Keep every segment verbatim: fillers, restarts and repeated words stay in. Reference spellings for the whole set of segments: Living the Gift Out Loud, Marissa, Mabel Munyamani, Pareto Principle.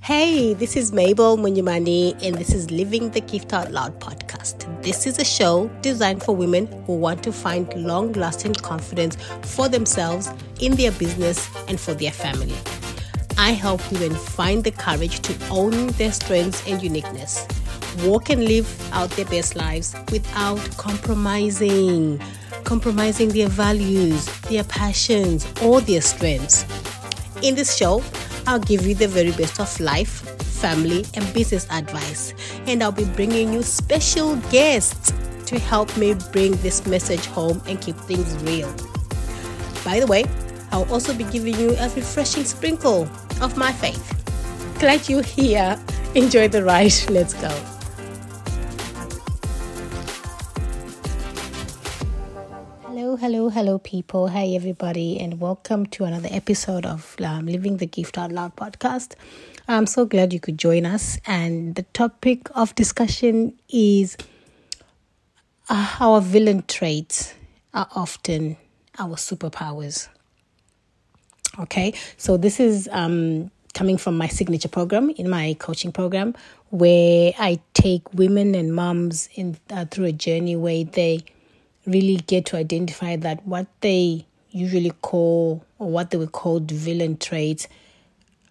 Hey, this is Mabel Munyamani, and this is Living the Gift Out Loud podcast. This is a show designed for women who want to find long-lasting confidence for themselves, in their business, and for their family. I help women find the courage to own their strengths and uniqueness, walk and live out their best lives without compromising, compromising their values, their passions, or their strengths. In this show, I'll give you the very best of life, family, and business advice. And I'll be bringing you special guests to help me bring this message home and keep things real. By the way, I'll also be giving you a refreshing sprinkle of my faith. Glad you're here. Enjoy the ride. Let's go. Hello, hello, people. Hi, everybody, and welcome to another episode of um, Living the Gift Out Loud podcast. I'm so glad you could join us. And the topic of discussion is uh, our villain traits are often our superpowers. Okay, so this is um, coming from my signature program, in my coaching program, where I take women and moms in uh, through a journey where they really get to identify that what they usually call, or what they were called, villain traits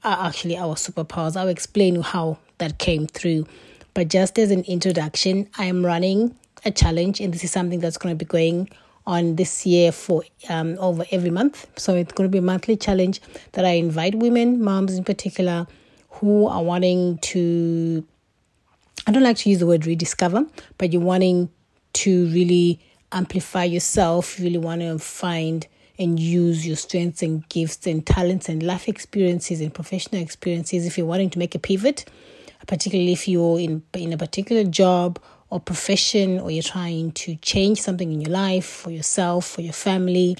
are actually our superpowers. I'll explain how that came through. But just as an introduction, I am running a challenge, and this is something that's going to be going on this year for um, over every month. So it's going to be a monthly challenge that I invite women, moms in particular, who are wanting to, I don't like to use the word rediscover, but you're wanting to really amplify yourself, you really want to find and use your strengths and gifts and talents and life experiences and professional experiences. If you're wanting to make a pivot, particularly if you're in in a particular job or profession, or you're trying to change something in your life, for yourself, for your family,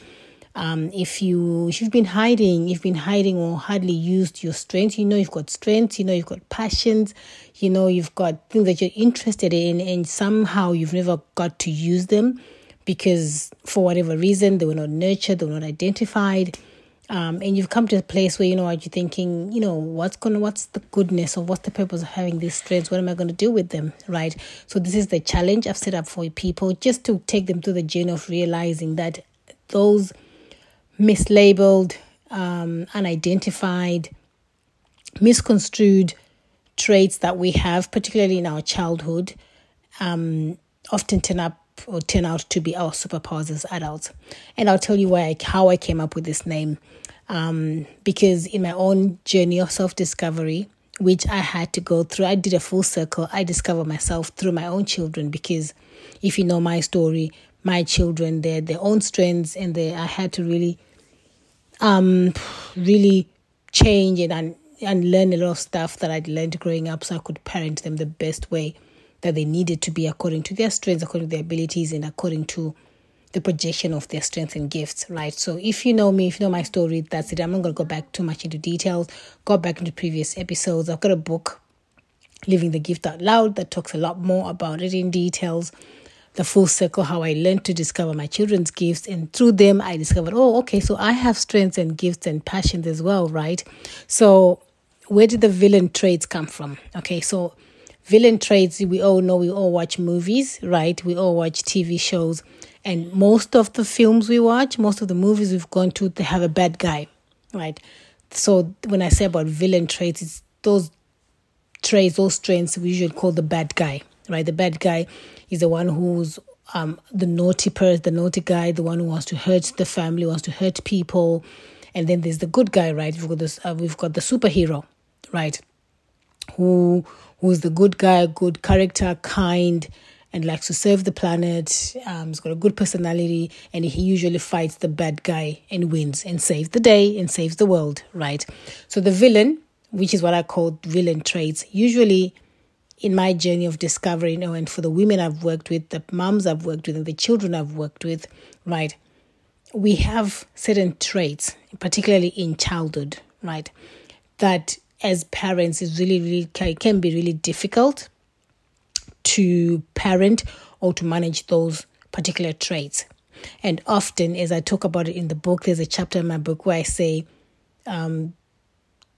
um, if, you, if you've been hiding, you've been hiding or hardly used your strengths, you know you've got strengths, you know you've got passions, you know you've got things that you're interested in, and somehow you've never got to use them, because for whatever reason, they were not nurtured, they were not identified. Um, and you've come to a place where, you know, are you thinking, you know, what's gonna, what's the goodness, or what's the purpose of having these strengths? What am I going to do with them, right? So this is the challenge I've set up for people, just to take them through the journey of realizing that those mislabeled, um, unidentified, misconstrued traits that we have, particularly in our childhood, um, often turn up or turn out to be our superpowers as adults. And I'll tell you why, I, how I came up with this name. Um, because in my own journey of self-discovery, which I had to go through, I did a full circle. I discovered myself through my own children, because if you know my story, my children, they're their own strengths, and they, I had to really, um, really change and, and and learn a lot of stuff that I'd learned growing up, so I could parent them the best way that they needed to be, according to their strengths, according to their abilities, and according to the projection of their strengths and gifts, right? So if you know me, if you know my story, that's it. I'm not going to go back too much into details. Go back into previous episodes. I've got a book, Living the Gift Out Loud, that talks a lot more about it in details. The full circle, how I learned to discover my children's gifts, and through them I discovered, oh, okay, so I have strengths and gifts and passions as well, right? So where did the villain traits come from? Okay, so villain traits, we all know, we all watch movies, right? We all watch T V shows. And most of the films we watch, most of the movies we've gone to, they have a bad guy, right? So when I say about villain traits, it's those traits, those strengths we usually call the bad guy, right? The bad guy is the one who's um, the naughty person, the naughty guy, the one who wants to hurt the family, wants to hurt people. And then there's the good guy, right? We've got, this, uh, we've got the superhero, right? Who... who's the good guy, good character, kind, and likes to serve the planet. Um, he's got a good personality, and he usually fights the bad guy and wins and saves the day and saves the world, right? So the villain, which is what I call villain traits, usually in my journey of discovery, you know, and for the women I've worked with, the moms I've worked with, and the children I've worked with, right, we have certain traits, particularly in childhood, right, that as parents, is really, really it can be really difficult to parent or to manage those particular traits. And often, as I talk about it in the book, there's a chapter in my book where I say, um,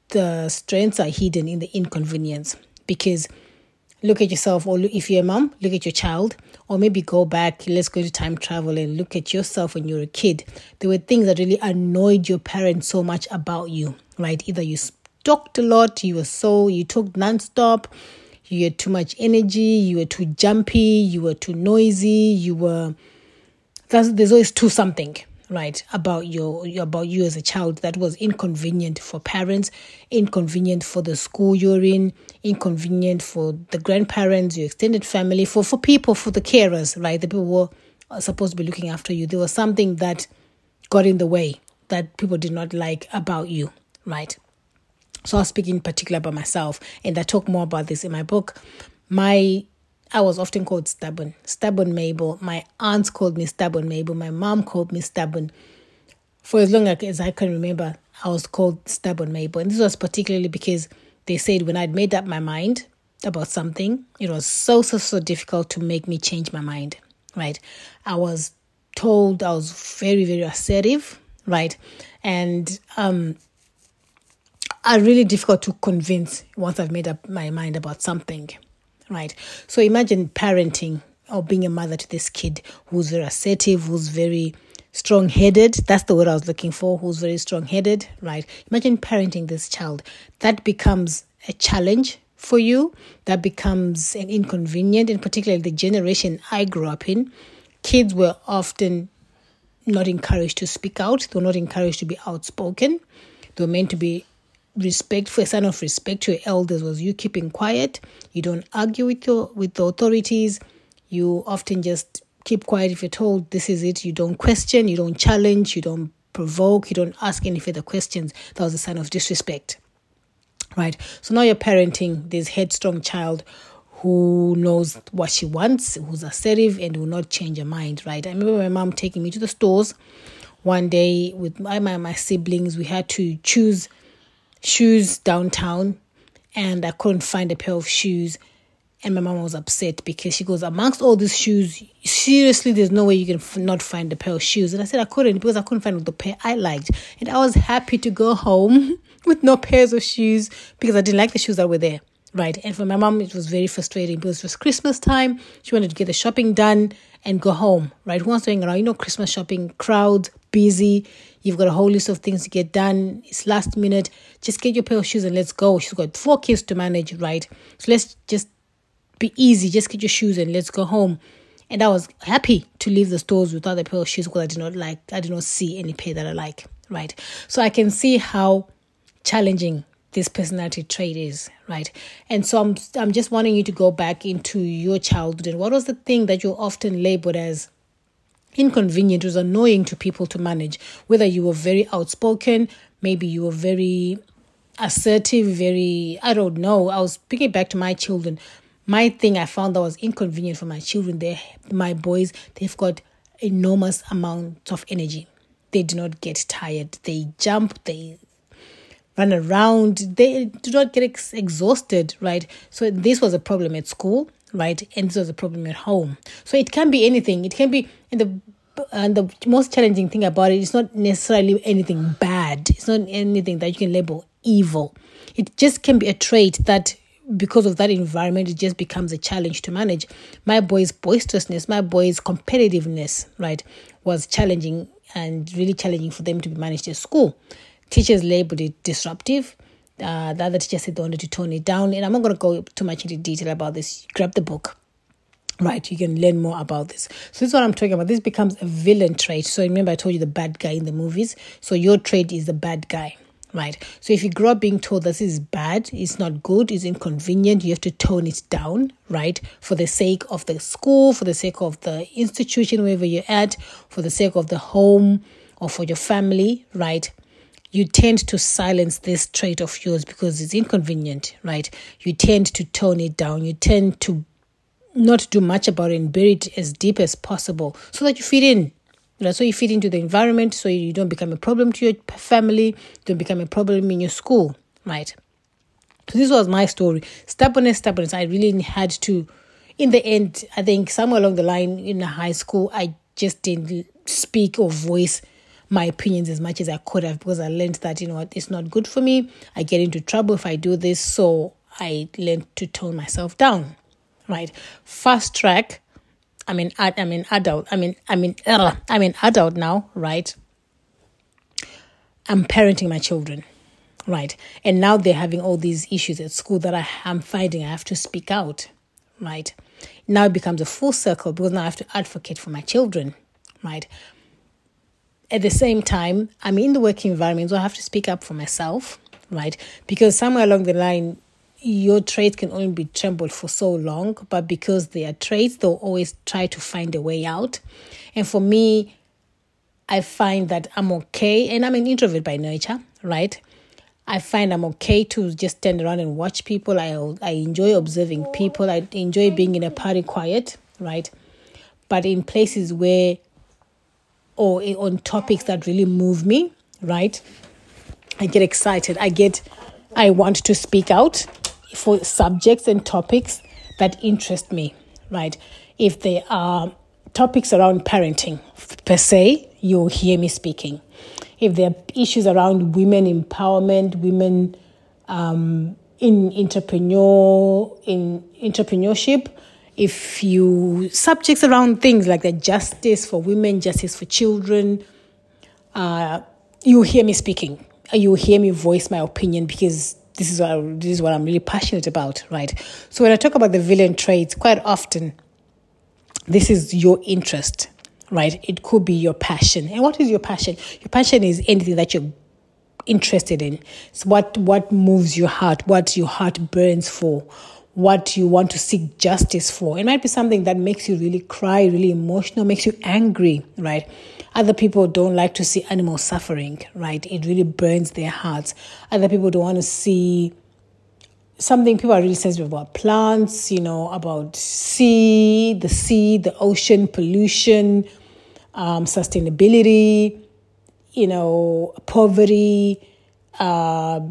the strengths are hidden in the inconvenience. Because look at yourself, or look, if you're a mom, look at your child, or maybe go back, let's go to time travel and look at yourself when you were a kid. There were things that really annoyed your parents so much about you, right? Either you talked a lot, you were so, you talked nonstop, you had too much energy, you were too jumpy, you were too noisy, you were, there's, there's always too something, right, about your about you as a child that was inconvenient for parents, inconvenient for the school you're in, inconvenient for the grandparents, your extended family, for, for people, for the carers, right? The people who were supposed to be looking after you. There was something that got in the way that people did not like about you, right? So I'll speak in particular about myself, and I talk more about this in my book. My I was often called stubborn, stubborn Mabel. My aunts called me stubborn Mabel. My mom called me stubborn. For as long as I can remember, I was called stubborn Mabel. And this was particularly because they said when I'd made up my mind about something, it was so, so, so difficult to make me change my mind, right? I was told I was very, very assertive, right? And um, I really difficult to convince once I've made up my mind about something. Right. So imagine parenting or being a mother to this kid who's very assertive, who's very strong-headed. That's the word I was looking for, who's very strong-headed. Right. Imagine parenting this child. That becomes a challenge for you. That becomes an inconvenient, and particularly the generation I grew up in. Kids were often not encouraged to speak out. They were not encouraged to be outspoken. They were meant to be respectful, a sign of respect to your elders was you keeping quiet. You don't argue with your with the authorities. You often just keep quiet if you're told this is it. You don't question, you don't challenge, you don't provoke, you don't ask any further questions. That was a sign of disrespect, right? So now you're parenting this headstrong child who knows what she wants, who's assertive and will not change her mind, right? I remember my mom taking me to the stores one day with my my, my siblings. We had to choose shoes downtown, and I couldn't find a pair of shoes, and my mom was upset because she goes, amongst all these shoes, seriously, there's no way you can f- not find a pair of shoes. And I said I couldn't because I couldn't find the pair I liked, and I was happy to go home with no pairs of shoes because I didn't like the shoes that were there, right? And for my mom, it was very frustrating because it was Christmas time. She wanted to get the shopping done and go home, right? Who wants to hang around? You know, Christmas shopping, crowd, busy. You've got a whole list of things to get done. It's last minute. Just get your pair of shoes and let's go. She's got four kids to manage, right? So let's just be easy. Just get your shoes and let's go home. And I was happy to leave the stores without a pair of shoes because I did not like, I did not see any pair that I like, right? So I can see how challenging this personality trait is, right? And so I'm, I'm just wanting you to go back into your childhood. And what was the thing that you're often labeled as inconvenient, was annoying to people to manage, whether you were very outspoken, maybe you were very assertive, very, I don't know. I was speaking back to my children. My thing I found that was inconvenient for my children, they, my boys, they've got enormous amounts of energy. They do not get tired. They jump, they run around, they do not get ex- exhausted, right? So this was a problem at school, right? And this was a problem at home. So it can be anything. It can be, and the and the most challenging thing about it, it's not necessarily anything bad. It's not anything that you can label evil. It just can be a trait that, because of that environment, it just becomes a challenge to manage. My boy's boisterousness, my boy's competitiveness, right, was challenging and really challenging for them to be managed at school. Teachers labeled it disruptive. Uh, the other teacher said they wanted to tone it down. And I'm not going to go too much into detail about this. Grab the book, right? You can learn more about this. So this is what I'm talking about. This becomes a villain trait. So remember I told you the bad guy in the movies. So your trait is the bad guy, right? So if you grow up being told this is bad, it's not good, it's inconvenient, you have to tone it down, right? For the sake of the school, for the sake of the institution, wherever you're at, for the sake of the home or for your family, right? You tend to silence this trait of yours because it's inconvenient, right? You tend to tone it down. You tend to not do much about it and bury it as deep as possible so that you fit in, right? So you fit into the environment, so you don't become a problem to your family, don't become a problem in your school, right? So this was my story. Stubbornness, stubbornness. I really had to, in the end, I think somewhere along the line in high school, I just didn't speak or voice my opinions as much as I could have, because I learned that, you know what, it's not good for me. I get into trouble if I do this. So I learned to tone myself down, right? Fast track. I mean, I, I mean, adult, I mean, I mean, uh, I mean, adult now, right? I'm parenting my children, right? And now they're having all these issues at school that I am finding I have to speak out, right? Now it becomes a full circle, because now I have to advocate for my children, right? At the same time, I'm in the work environment, so I have to speak up for myself, right? Because somewhere along the line, your traits can only be trembled for so long, but because they are traits, they'll always try to find a way out. And for me, I find that I'm okay, and I'm an introvert by nature, right? I find I'm okay to just stand around and watch people. I I enjoy observing people. I enjoy being in a party quiet, right? But in places where, or on topics that really move me, right? I get excited. I get, I want to speak out for subjects and topics that interest me, right? If they are topics around parenting, per se, you'll hear me speaking. If there are issues around women empowerment, women um, in entrepreneur in entrepreneurship, if you subjects around things like the justice for women, justice for children, uh, you'll hear me speaking. You'll hear me voice my opinion, because this is what I, this is what I'm really passionate about, right? So when I talk about the villain traits, quite often, this is your interest, right? It could be your passion. And what is your passion? Your passion is anything that you're interested in. It's what, what moves your heart, what your heart burns for, what you want to seek justice for. It might be something that makes you really cry, really emotional, makes you angry, right? Other people don't like to see animal suffering, right? It really burns their hearts. Other people don't want to see... Something people are really sensitive about, plants, you know, about sea, the sea, the ocean, pollution, um, sustainability, you know, poverty, uh,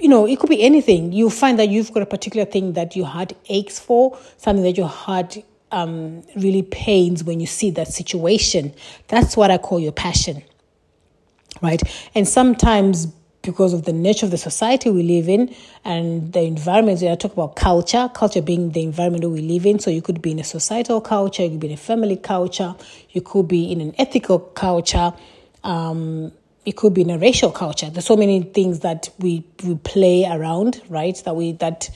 you know, it could be anything. You find that you've got a particular thing that your heart aches for, something that your heart um, really pains when you see that situation. That's what I call your passion, right? And sometimes, because of the nature of the society we live in and the environment, we are talking about culture, culture being the environment we live in. So you could be in a societal culture, you could be in a family culture, you could be in an ethical culture, um, you could be in a racial culture. There's so many things that we, we play around, right? That we that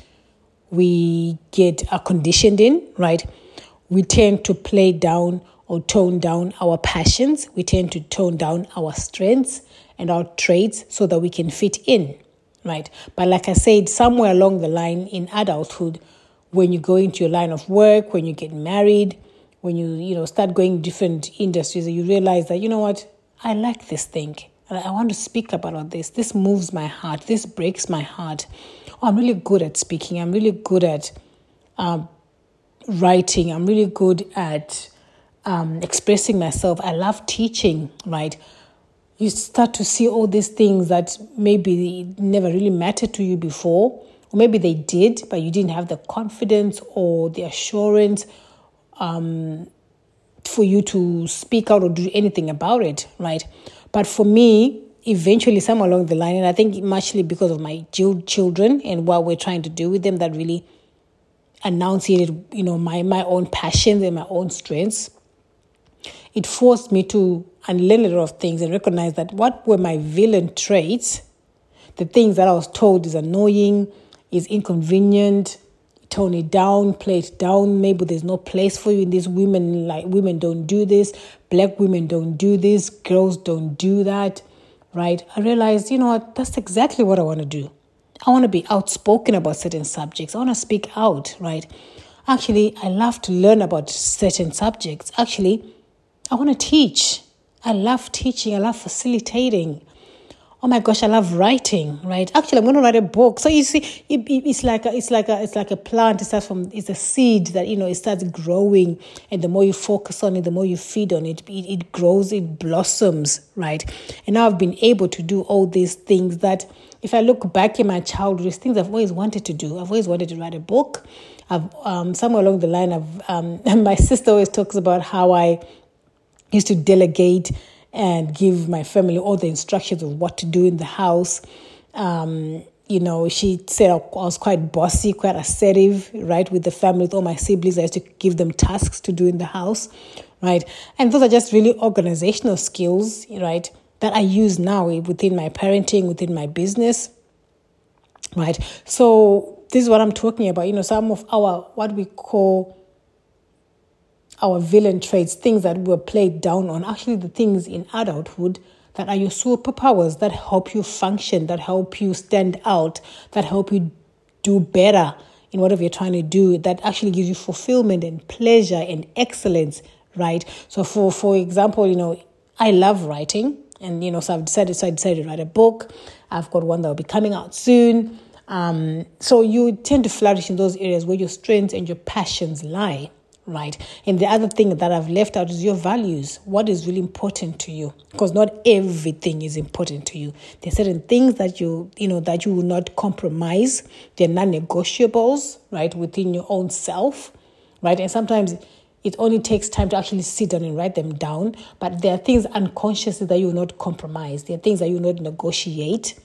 we get are conditioned in, right? We tend to play down or tone down our passions. We tend to tone down our strengths and our traits so that we can fit in, right? But like I said, somewhere along the line in adulthood, when you go into your line of work, when you get married, when you, you know, start going different industries, you realize that, you know what, I like this thing. I want to speak about this. This moves my heart. This breaks my heart. Oh, I'm really good at speaking. I'm really good at um, writing. I'm really good at um, expressing myself. I love teaching, right? You start to see all these things that maybe never really mattered to you before, or maybe they did, but you didn't have the confidence or the assurance um, for you to speak out or do anything about it, right? But for me, eventually, somewhere along the line, and I think mostly because of my children and what we're trying to do with them, that really enunciated, you know, my, my own passions and my own strengths. It forced me to unlearn a lot of things and recognize that what were my villain traits, the things that I was told is annoying, is inconvenient, tone it down, play it down, maybe there's no place for you in this, women like women don't do this, black women don't do this, girls don't do that, right? I realized, you know what, that's exactly what I want to do. I want to be outspoken about certain subjects. I want to speak out, right? Actually, I love to learn about certain subjects. Actually, I want to teach. I love teaching. I love facilitating. Oh my gosh, I love writing, right? Actually, I'm going to write a book. So you see, it, it, it's like a, it's like a, it's like a plant. It starts from it's a seed that, you know, it starts growing, and the more you focus on it, the more you feed on it, it, it grows, it blossoms, right? And now I've been able to do all these things that, if I look back in my childhood, these things I've always wanted to do. I've always wanted to write a book. I've um, somewhere along the line, I've um, my sister always talks about how I used to delegate and give my family all the instructions of what to do in the house. Um, you know, she said I was quite bossy, quite assertive, right, with the family, with all my siblings. I used to give them tasks to do in the house, right? And those are just really organizational skills, right, that I use now within my parenting, within my business, right? So this is what I'm talking about. You know, some of our, what we call our villain traits, things that were played down on, actually the things in adulthood that are your superpowers, that help you function, that help you stand out, that help you do better in whatever you're trying to do, that actually gives you fulfillment and pleasure and excellence, right? So for, for example, you know, I love writing. And, you know, so I've decided, so I decided to write a book. I've got one that will be coming out soon. Um, so you tend to flourish in those areas where your strengths and your passions lie, right? And the other thing that I've left out is your values. What is really important to you? Because not everything is important to you. There are certain things that you, you know, that you will not compromise. They're non-negotiables, right, within your own self, right? And sometimes it only takes time to actually sit down and write them down. But there are things unconsciously that you will not compromise. There are things that you will not negotiate,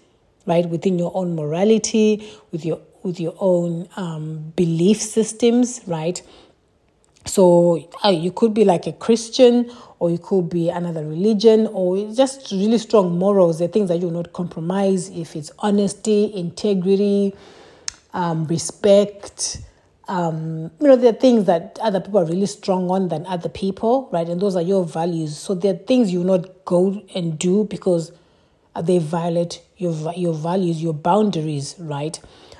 right? Within your own morality, with your with your own um, belief systems, right? So uh, you could be like a Christian, or you could be another religion, or just really strong morals. There are things that you will not compromise. If it's honesty, integrity, um, respect. Um, you know, there are things that other people are really strong on than other people, right? And those are your values. So there are things you will not go and do because they violate your your values, your boundaries, right?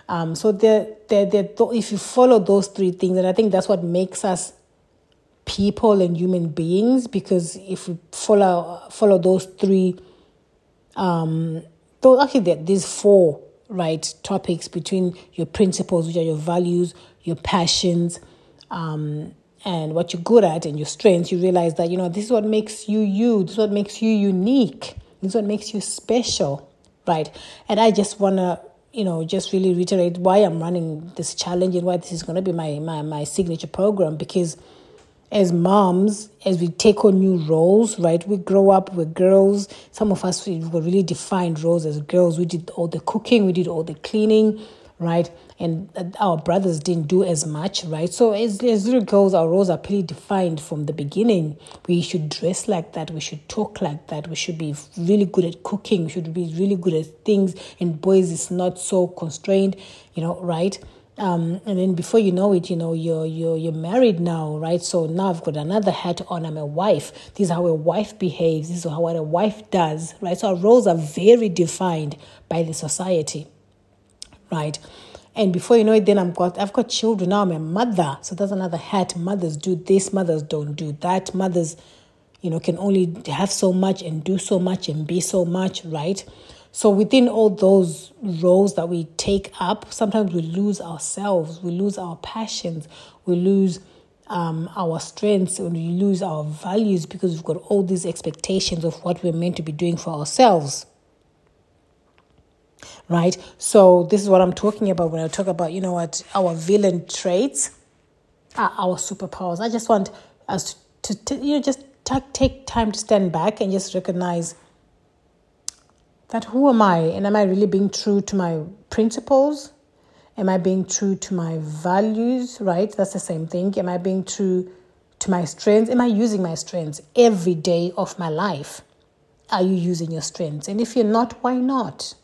Um, so they're, they're, they're th- if you follow those three things, and I think that's what makes us people and human beings, because if you follow follow those three, um, though actually there are these four, right, topics between your principles, which are your values, your passions, um, and what you're good at and your strengths, you realize that, you know, this is what makes you you. This is what makes you unique. This is what makes you special, right? And I just want to, you know, just really reiterate why I'm running this challenge and why this is going to be my, my, my signature program, because as moms, as we take on new roles, right, we grow up, we're girls. Some of us, we were really defined roles as girls. We did all the cooking, we did all the cleaning, right? And our brothers didn't do as much, right? So as, as little girls, our roles are pretty defined from the beginning. We should dress like that. We should talk like that. We should be really good at cooking. We should be really good at things. And boys, it's not so constrained, you know, right? Um, and then before you know it, you know, you're, you're, you're married now, right? So now I've got another hat on. I'm a wife. This is how a wife behaves. This is how what a wife does, right? So our roles are very defined by the society, right? And before you know it, then I'm got, I've got children. Now I'm a mother. So that's another hat. Mothers do this. Mothers don't do that. Mothers, you know, can only have so much and do so much and be so much, right? So within all those roles that we take up, sometimes we lose ourselves, we lose our passions, we lose um, our strengths, and we lose our values because we've got all these expectations of what we're meant to be doing for ourselves, right? So this is what I'm talking about when I talk about, you know what, our villain traits are our superpowers. I just want us to, to you know, just t- take time to stand back and just recognize that who am I, and am I really being true to my principles? Am I being true to my values, right? That's the same thing. Am I being true to my strengths? Am I using my strengths every day of my life? Are you using your strengths? And if you're not, why not,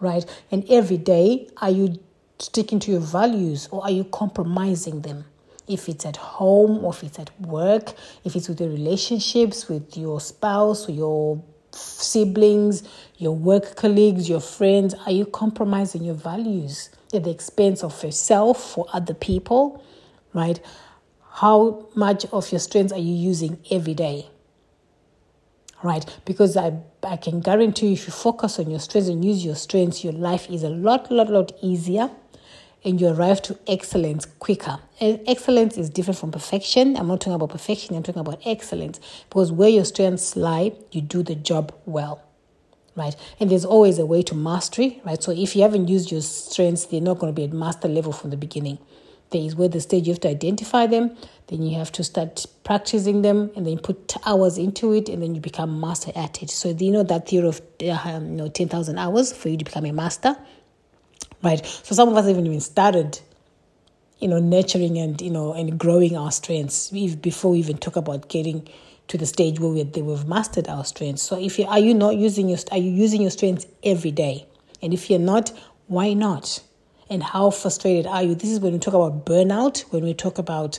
right? And every day, are you sticking to your values, or are you compromising them? If it's at home, or if it's at work, if it's with your relationships, with your spouse, or your siblings, your work colleagues, your friends, are you compromising your values at the expense of yourself or other people, right? How much of your strengths are you using every day, right? Because I, I can guarantee you, if you focus on your strengths and use your strengths, your life is a lot, lot, lot easier, and you arrive to excellence quicker. And excellence is different from perfection. I'm not talking about perfection. I'm talking about excellence. Because where your strengths lie, you do the job well, right? And there's always a way to mastery, right? So if you haven't used your strengths, they're not going to be at master level from the beginning. There is where the stage you have to identify them, then you have to start practicing them, and then put hours into it, and then you become master at it. So you know that theory of uh, you know, ten thousand hours for you to become a master, right? So some of us haven't even started, you know, nurturing and, you know, and growing our strengths before we even talk about getting to the stage where we've we've mastered our strengths. So if you are you not using your are you using your strengths every day? And if you're not, why not? And how frustrated are you? This is when we talk about burnout, when we talk about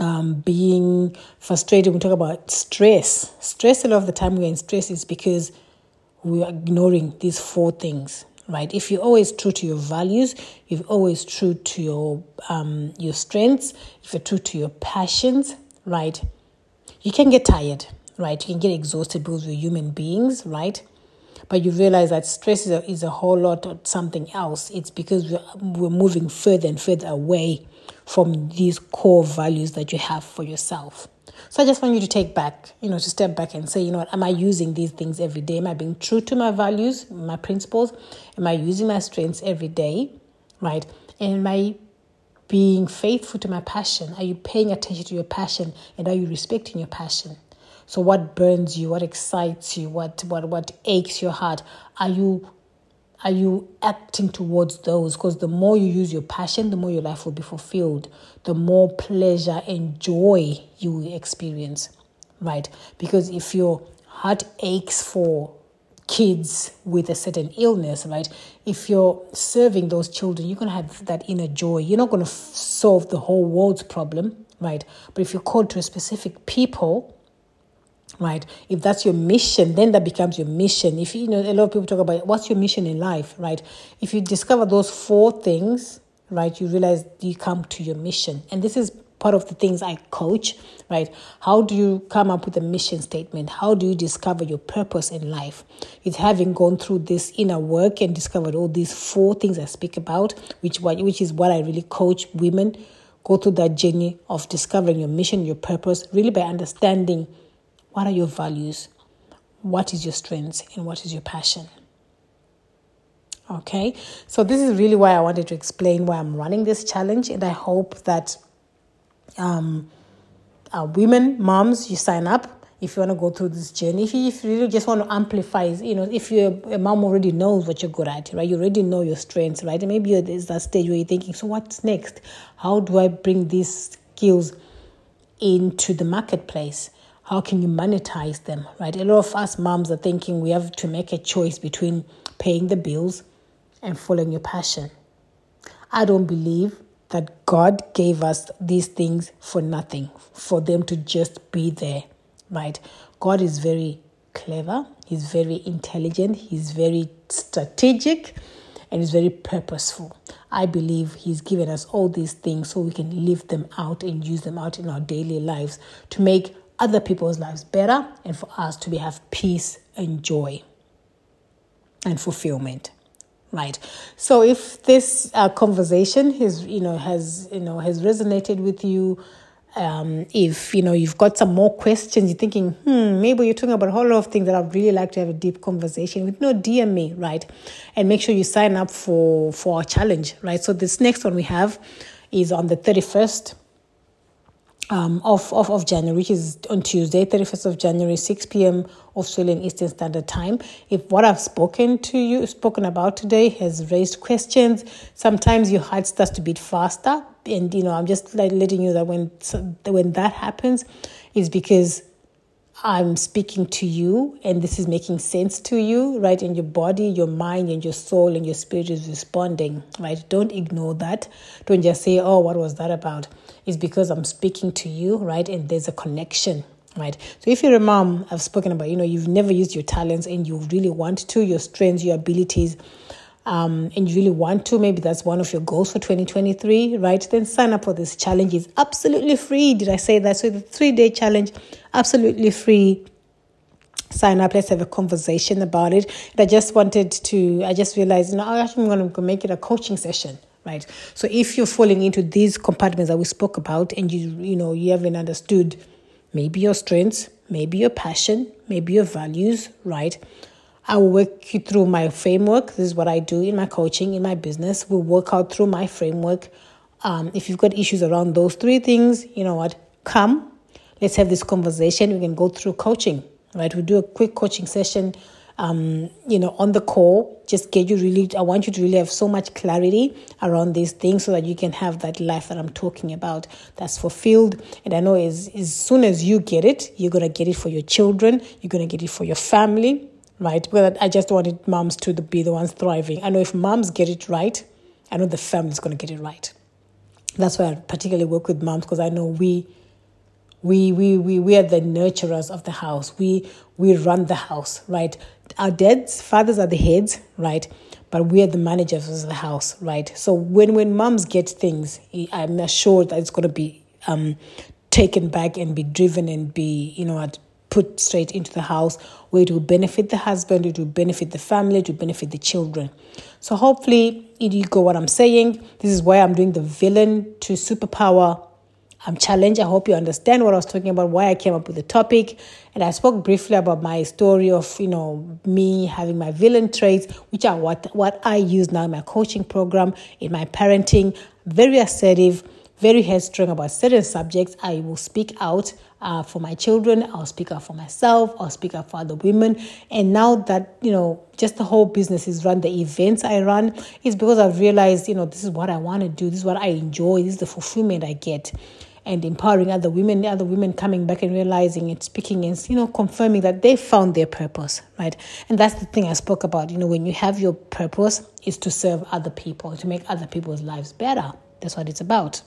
um, being frustrated, we talk about stress. Stress, a lot of the time we're in stress is because we are ignoring these four things, right? If you're always true to your values, you're always true to your um, your strengths, if you're true to your passions, right? You can get tired, right? You can get exhausted because we're human beings, right? But you realize that stress is a, is a whole lot of something else. It's because we're, we're moving further and further away from these core values that you have for yourself. So I just want you to take back, you know, to step back and say, you know what, am I using these things every day? Am I being true to my values, my principles? Am I using my strengths every day, right? And am I being faithful to my passion? Are you paying attention to your passion? And are you respecting your passion? So what burns you, what excites you, what what what aches your heart? Are you are you acting towards those? Because the more you use your passion, the more your life will be fulfilled, the more pleasure and joy you will experience, right? Because if your heart aches for kids with a certain illness, right? If you're serving those children, you're going to have that inner joy. You're not going to f- solve the whole world's problem, right? But if you're called to a specific people, right? If that's your mission, then that becomes your mission. If you know, a lot of people talk about what's your mission in life, right? If you discover those four things, right, you realize you come to your mission. And this is part of the things I coach, right? How do you come up with a mission statement? How do you discover your purpose in life? It's having gone through this inner work and discovered all these four things I speak about, which which is what I really coach women go through, that journey of discovering your mission, your purpose, really by understanding what are your values, what is your strengths, and what is your passion. Okay, so this is really why I wanted to explain why I'm running this challenge, and I hope that um, uh, women, moms, you sign up if you want to go through this journey. If you, if you really just want to amplify, you know, if you're a mom already knows what you're good at, right? You already know your strengths, right? And maybe you're at that stage where you're thinking, so what's next? How do I bring these skills into the marketplace? How can you monetize them, right? A lot of us moms are thinking we have to make a choice between paying the bills and following your passion. I don't believe that God gave us these things for nothing, for them to just be there, right? God is very clever. He's very intelligent. He's very strategic, and he's very purposeful. I believe he's given us all these things so we can live them out and use them out in our daily lives to make other people's lives better, and for us to be, have peace and joy and fulfillment, right? So if this uh, conversation is, you know, has, you know, has resonated with you, um, if, you know, you've got some more questions, you're thinking, hmm, maybe you're talking about a whole lot of things that I'd really like to have a deep conversation with, no, D M me, right? And make sure you sign up for, for our challenge, right? So this next one we have is on the thirty-first Um, of, of, of January, which is on Tuesday, thirty-first of January, six p.m. Australian Eastern Standard Time. If what I've spoken to you, spoken about today has raised questions, sometimes your heart starts to beat faster. And, you know, I'm just like letting you that when, when that happens is because I'm speaking to you and this is making sense to you, right? And your body, your mind, and your soul and your spirit is responding, right? Don't ignore that. Don't just say, oh, what was that about? Is because I'm speaking to you, right? And there's a connection, right? So if you're a mom, I've spoken about, you know, you've never used your talents and you really want to, your strengths, your abilities, um, and you really want to, maybe that's one of your goals for twenty twenty-three, right? Then sign up for this challenge. It's absolutely free. Did I say that? So the three-day challenge, absolutely free. Sign up. Let's have a conversation about it. And I just wanted to, I just realized, you know, I'm going to make it a coaching session. Right. So if you're falling into these compartments that we spoke about and you you know you haven't understood maybe your strengths, maybe your passion, maybe your values, right? I will work you through my framework. This is what I do in my coaching, in my business. We'll work out through my framework Um, if you've got issues around those three things, you know what, come, let's have this conversation. We can go through coaching, right? We'll do a quick coaching session, um, you know, on the call. Just get you really, I want you to really have so much clarity around these things so that you can have that life that I'm talking about that's fulfilled. And I know as, as soon as you get it, you're going to get it for your children. You're going to get it for your family, right? Because I just wanted moms to be the ones thriving. I know if moms get it right, I know the family's going to get it right. That's why I particularly work with moms, because I know we, we, we, we, we are the nurturers of the house. We, we run the house, right? Our dads, fathers are the heads, right? But we are the managers of the house, right? So when, when moms get things, I'm not sure that it's going to be um taken back and be driven and be, you know, put straight into the house where it will benefit the husband, it will benefit the family, it will benefit the children. So hopefully you go what I'm saying. This is why I'm doing the villain to superpower um, challenge. I hope you understand what I was talking about, why I came up with the topic. And I spoke briefly about my story of, you know, me having my villain traits, which are what, what I use now in my coaching program, in my parenting. Very assertive, very headstrong about certain subjects. I will speak out uh, for my children. I'll speak out for myself. I'll speak out for other women. And now that, you know, just the whole business is run, the events I run, is because I've realized, you know, this is what I want to do. This is what I enjoy. This is the fulfillment I get. And empowering other women, other women coming back and realizing and speaking and, you know, confirming that they found their purpose, right? And that's the thing I spoke about. You know, when you have your purpose, it's to serve other people, to make other people's lives better. That's what it's about.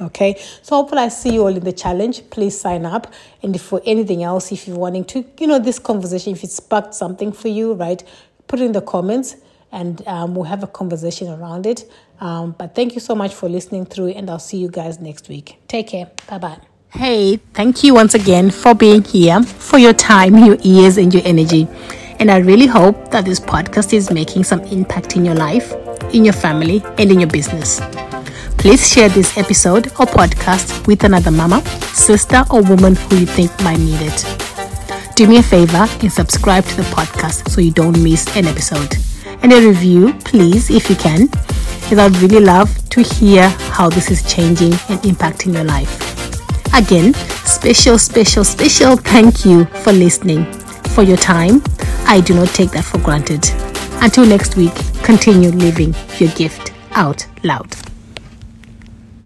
Okay, so hopefully I see you all in the challenge. Please sign up. And for anything else, if you're wanting to, you know, this conversation, if it sparked something for you, right, put it in the comments and um, we'll have a conversation around it. Um, but thank you so much for listening through, and I'll see you guys next week. Take care. Bye-bye. Hey, thank you once again for being here, for your time, your ears, and your energy. And I really hope that this podcast is making some impact in your life, in your family, and in your business. Please share this episode or podcast with another mama, sister, or woman who you think might need it. Do me a favor and subscribe to the podcast so you don't miss an episode. And a review, please, if you can, as I'd really love to hear how this is changing and impacting your life. Again, special, special, special thank you for listening, for your time. I do not take that for granted. Until next week, continue living your gift out loud.